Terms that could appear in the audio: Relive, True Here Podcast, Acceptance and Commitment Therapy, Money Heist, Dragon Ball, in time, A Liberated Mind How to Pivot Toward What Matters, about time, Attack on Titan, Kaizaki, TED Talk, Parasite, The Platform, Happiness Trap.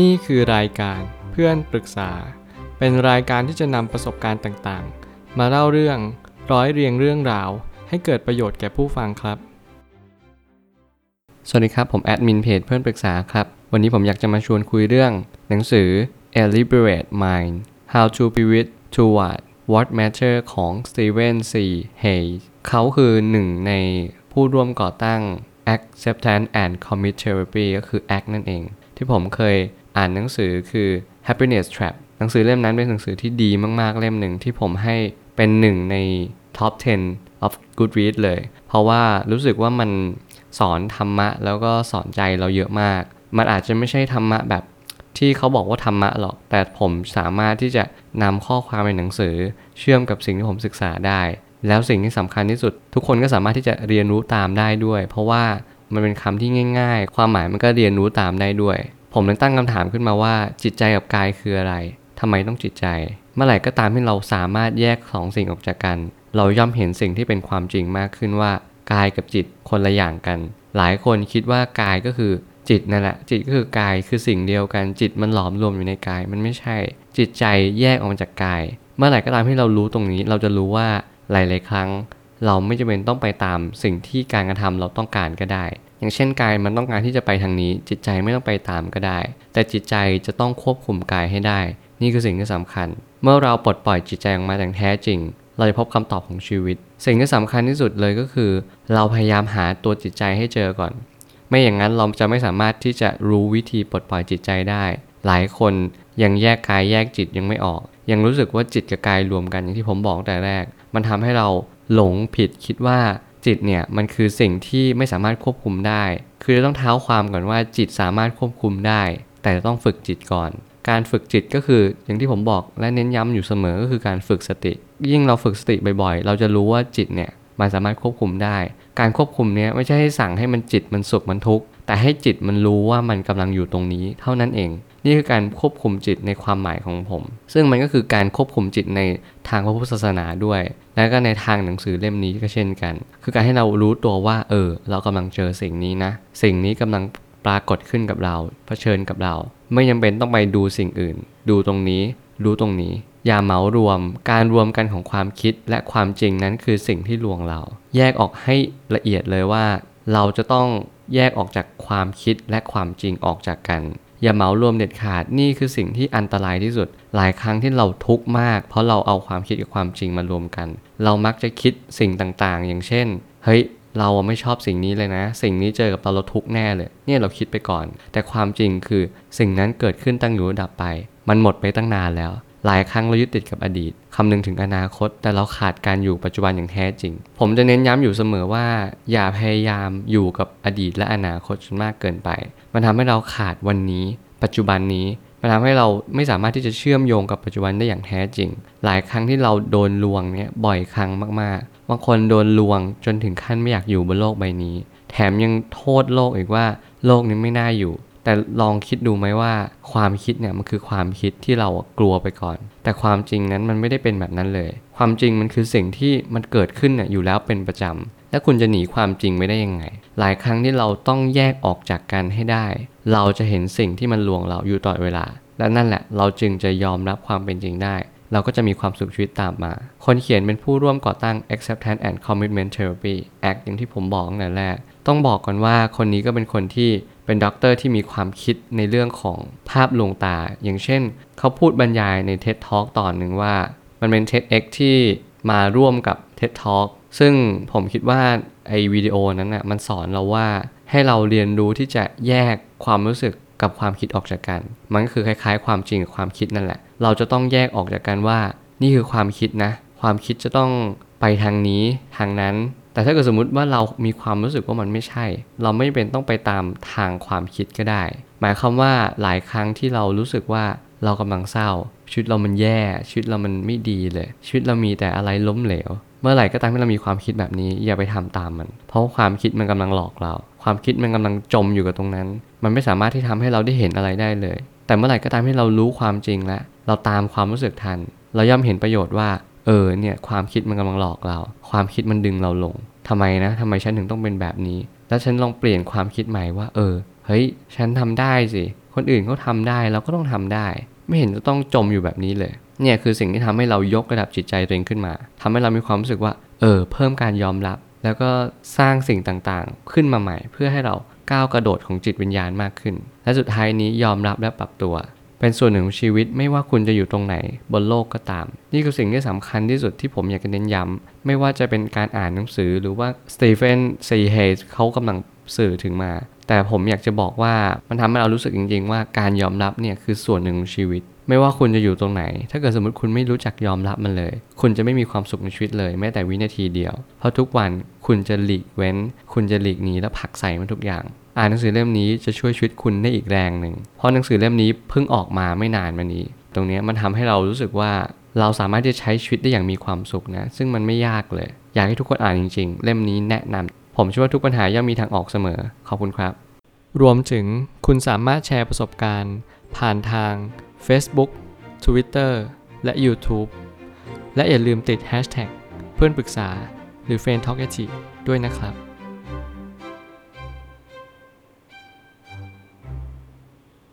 นี่คือรายการเพื่อนปรึกษาเป็นรายการที่จะนำประสบการณ์ต่างๆมาเล่าเรื่องร้อยเรียงเรื่องราวให้เกิดประโยชน์แก่ผู้ฟังครับสวัสดีครับผมแอดมินเพจเพื่อนปรึกษาครับวันนี้ผมอยากจะมาชวนคุยเรื่องหนังสือ A Liberated Mind How to Pivot Toward What Matters ของ Steven C. Hayes เขาคือหนึ่งในผู้ร่วมก่อตั้ง Acceptance and Commitment Therapy ก็คือ ACT นั่นเองที่ผมเคยอ่านหนังสือคือ Happiness Trap หนังสือเล่มนั้นเป็นหนังสือที่ดีมากๆเล่มหนึ่งที่ผมให้เป็นหนึ่งใน Top 10 of Good Read เลยเพราะว่ารู้สึกว่ามันสอนธรรมะแล้วก็สอนใจเราเยอะมากมันอาจจะไม่ใช่ธรรมะแบบที่เขาบอกว่าธรรมะหรอกแต่ผมสามารถที่จะนำข้อความในหนังสือเชื่อมกับสิ่งที่ผมศึกษาได้แล้วสิ่งที่สำคัญที่สุดทุกคนก็สามารถที่จะเรียนรู้ตามได้ด้วยเพราะว่ามันเป็นคำที่ง่ายๆความหมายมันก็เรียนรู้ตามได้ด้วยผมเลยตั้งคำถามขึ้นมาว่าจิตใจกับกายคืออะไรทำไมต้องจิตใจเมื่อไหร่ก็ตามที่เราสามารถแยกสองสิ่งออกจากกันเราย่อมเห็นสิ่งที่เป็นความจริงมากขึ้นว่ากายกับจิตคนละอย่างกันหลายคนคิดว่ากายก็คือจิตนั่นแหละจิตก็คือกายคือสิ่งเดียวกันจิตมันหลอมรวมอยู่ในกายมันไม่ใช่จิตใจแยกออกจากกายเมื่อไหร่ก็ตามที่เรารู้ตรงนี้เราจะรู้ว่าหลายๆครั้งเราไม่จำเป็นต้องไปตามสิ่งที่การกระทำเราต้องการก็ได้อย่างเช่นกายมันต้องการที่จะไปทางนี้จิตใจไม่ต้องไปตามก็ได้แต่จิตใจจะต้องควบคุมกายให้ได้นี่คือสิ่งที่สำคัญเมื่อเราปลดปล่อยจิตใจออกมาอย่างแท้จริงเราจะพบคำตอบของชีวิตสิ่งที่สำคัญที่สุดเลยก็คือเราพยายามหาตัวจิตใจให้เจอก่อนไม่อย่างนั้นเราจะไม่สามารถที่จะรู้วิธีปลดปล่อยจิตใจได้หลายคนยังแยกกายแยกจิตยังไม่ออกยังรู้สึกว่าจิตกับกายรวมกันอย่างที่ผมบอกแต่แรกมันทำให้เราหลงผิดคิดว่าจิตเนี่ยมันคือสิ่งที่ไม่สามารถควบคุมได้คือจะต้องเท้าความก่อนว่าจิตสามารถควบคุมได้แต่ต้องฝึกจิตก่อนการฝึกจิตก็คืออย่างที่ผมบอกและเน้นย้ำอยู่เสมอก็คือการฝึกสติยิ่งเราฝึกสติบ่อยๆเราจะรู้ว่าจิตเนี่ยมันสามารถควบคุมได้การควบคุมเนี้ยไม่ใช่ให้สั่งให้มันจิตมันสุขมันทุกข์แต่ให้จิตมันรู้ว่ามันกำลังอยู่ตรงนี้เท่านั้นเองนี่คือการควบคุมจิตในความหมายของผมซึ่งมันก็คือการควบคุมจิตในทางพระพุทธศาสนาด้วยและก็ในทางหนังสือเล่มนี้ก็เช่นกันคือการให้เรารู้ตัวว่าเรากำลังเจอสิ่งนี้นะสิ่งนี้กำลังปรากฏขึ้นกับเราเผชิญกับเราไม่จำเป็นต้องไปดูสิ่งอื่นดูตรงนี้รู้ตรงนี้อย่าเหมารวมการรวมกันของความคิดและความจริงนั้นคือสิ่งที่ลวงเราแยกออกให้ละเอียดเลยว่าเราจะต้องแยกออกจากความคิดและความจริงออกจากกันอย่าเหมารวมเด็ดขาดนี่คือสิ่งที่อันตรายที่สุดหลายครั้งที่เราทุกข์มากเพราะเราเอาความคิดกับความจริงมารวมกันเรามักจะคิดสิ่งต่างๆอย่างเช่นเฮ้ยเราไม่ชอบสิ่งนี้เลยนะสิ่งนี้เจอกับเราทุกข์แน่เลยเนี่ยเราคิดไปก่อนแต่ความจริงคือสิ่งนั้นเกิดขึ้นตั้งอยู่ดับไปมันหมดไปตั้งนานแล้วหลายครั้งเรายึดติดกับอดีตคำนึงถึงอนาคตแต่เราขาดการอยู่ปัจจุบันอย่างแท้จริงผมจะเน้นย้ำอยู่เสมอว่าอย่าพยายามอยู่กับอดีตและอนาคตจนมากเกินไปมันทำให้เราขาดวันนี้ปัจจุบันนี้มันทำให้เราไม่สามารถที่จะเชื่อมโยงกับปัจจุบันได้อย่างแท้จริงหลายครั้งที่เราโดนลวงเนี่ยบ่อยครั้งมากๆบางคนโดนลวงจนถึงขั้นไม่อยากอยู่บนโลกใบนี้แถมยังโทษโลกอีกว่าโลกนี้ไม่น่าอยู่แต่ลองคิดดูไหมว่าความคิดเนี่ยมันคือความคิดที่เรากลัวไปก่อนแต่ความจริงนั้นมันไม่ได้เป็นแบบนั้นเลยความจริงมันคือสิ่งที่มันเกิดขึ้นอยู่แล้วเป็นประจำแล้วคุณจะหนีความจริงไปได้ยังไงหลายครั้งที่เราต้องแยกออกจากกันให้ได้เราจะเห็นสิ่งที่มันลวงเราอยู่ตลอดเวลาและนั่นแหละเราจึงจะยอมรับความเป็นจริงได้เราก็จะมีความสุขชีวิตตามมาคนเขียนเป็นผู้ร่วมก่อตั้ง Acceptance and Commitment Therapy ACT อย่างที่ผมบอกตั้งแต่แรกต้องบอกก่อนว่าคนนี้ก็เป็นคนที่เป็นด็อกเตอร์ที่มีความคิดในเรื่องของภาพลวงตาอย่างเช่นเขาพูดบรรยายใน TED Talk ตอนหนึ่งว่ามันเป็น TEDx ที่มาร่วมกับ TED Talk ซึ่งผมคิดว่าไอ้วิดีโอนั้นน่ะมันสอนเราว่าให้เราเรียนรู้ที่จะแยกความรู้สึกกับความคิดออกจากกันมันก็คือคล้ายๆความจริงกับความคิดนั่นแหละเราจะต้องแยกออกจากกันว่านี่คือความคิดนะความคิดจะต้องไปทางนี้ทางนั้นแต่ถ้าเกิดสมมุติว่าเรามีความรู้สึกว่ามันไม่ใช่เราไม่เป็นต้องไปตามทางความคิดก็ได้หมายความว่าหลายครั้งที่เรารู้สึกว่าเรากำลังเศร้าชีวิตเรามันแย่ชีวิตเรามันไม่ดีเลยชีวิตเรามีแต่อะไรล้มเหลวเมื่อไหร่ก็ตามที่เรามีความคิดแบบนี้อย่าไปทำตามมันเพราะความคิดมันกำลังหลอกเราความคิดมันกำลังจมอยู่กับตรงนั้นมันไม่สามารถที่ทำให้เราได้เห็นอะไรได้เลยแต่เมื่อไหร่ก็ตามที่เรารู้ความจริงแล้วเราตามความรู้สึกทันเราย่อมเห็นประโยชน์ว่าเนี่ยความคิดมันกำลังหลอกเราความคิดมันดึงเราลงทำไมฉันถึงต้องเป็นแบบนี้แล้วฉันลองเปลี่ยนความคิดใหม่ว่าฉันทำได้สิ คนอื่นเขาทำได้เราก็ต้องทำได้ไม่เห็นจะต้องจมอยู่แบบนี้เลยเนี่ยคือสิ่งที่ทำให้เรายกระดับจิตใจตัวเองขึ้นมาทำให้เรามีความรู้สึกว่าเพิ่มการยอมรับแล้วก็สร้างสิ่งต่างๆขึ้นมาใหม่เพื่อให้เราก้าวกระโดดของจิตวิญญาณมากขึ้นและสุดท้ายนี้ยอมรับและปรับตัวเป็นส่วนหนึ่งของชีวิตไม่ว่าคุณจะอยู่ตรงไหนบนโลกก็ตามนี่คือสิ่งที่สำคัญที่สุดที่ผมอยากจะเน้นย้ำไม่ว่าจะเป็นการอ่านหนังสือหรือว่า Steven C. Hayes เขากำลังสื่อถึงมาแต่ผมอยากจะบอกว่ามันทำให้เรารู้สึกจริงๆว่าการยอมรับเนี่ยคือส่วนหนึ่งของชีวิตไม่ว่าคุณจะอยู่ตรงไหนถ้าเกิดสมมติคุณไม่รู้จักยอมรับมันเลยคุณจะไม่มีความสุขในชีวิตเลยแม้แต่วินาทีเดียวเพราะทุกวันคุณจะหลีกเว้นคุณจะหลีกหนีและผลักใส่มันทุกอย่างอ่านหนังสือเล่มนี้จะช่วยชีวิตคุณได้อีกแรงหนึ่งเพราะหนังสือเล่มนี้เพิ่งออกมาไม่นานมานี้ตรงนี้มันทำให้เรารู้สึกว่าเราสามารถที่จะใช้ชีวิตได้อย่างมีความสุขนะซึ่งมันไม่ยากเลยอยากให้ทุกคนอ่านจริงๆเล่มนี้แนะนำผมเชื่อว่าทุกปัญหาย่อมมีทางออกเสมอขอบคุณครับรวมถึงคุณสามารถแชร์ประสบการณ์ผ่านทาง Facebook Twitter และ YouTube และอย่าลืมติด Hashtag เพื่อนปรึกษาหรือ Friend Talk ด้วยนะครับ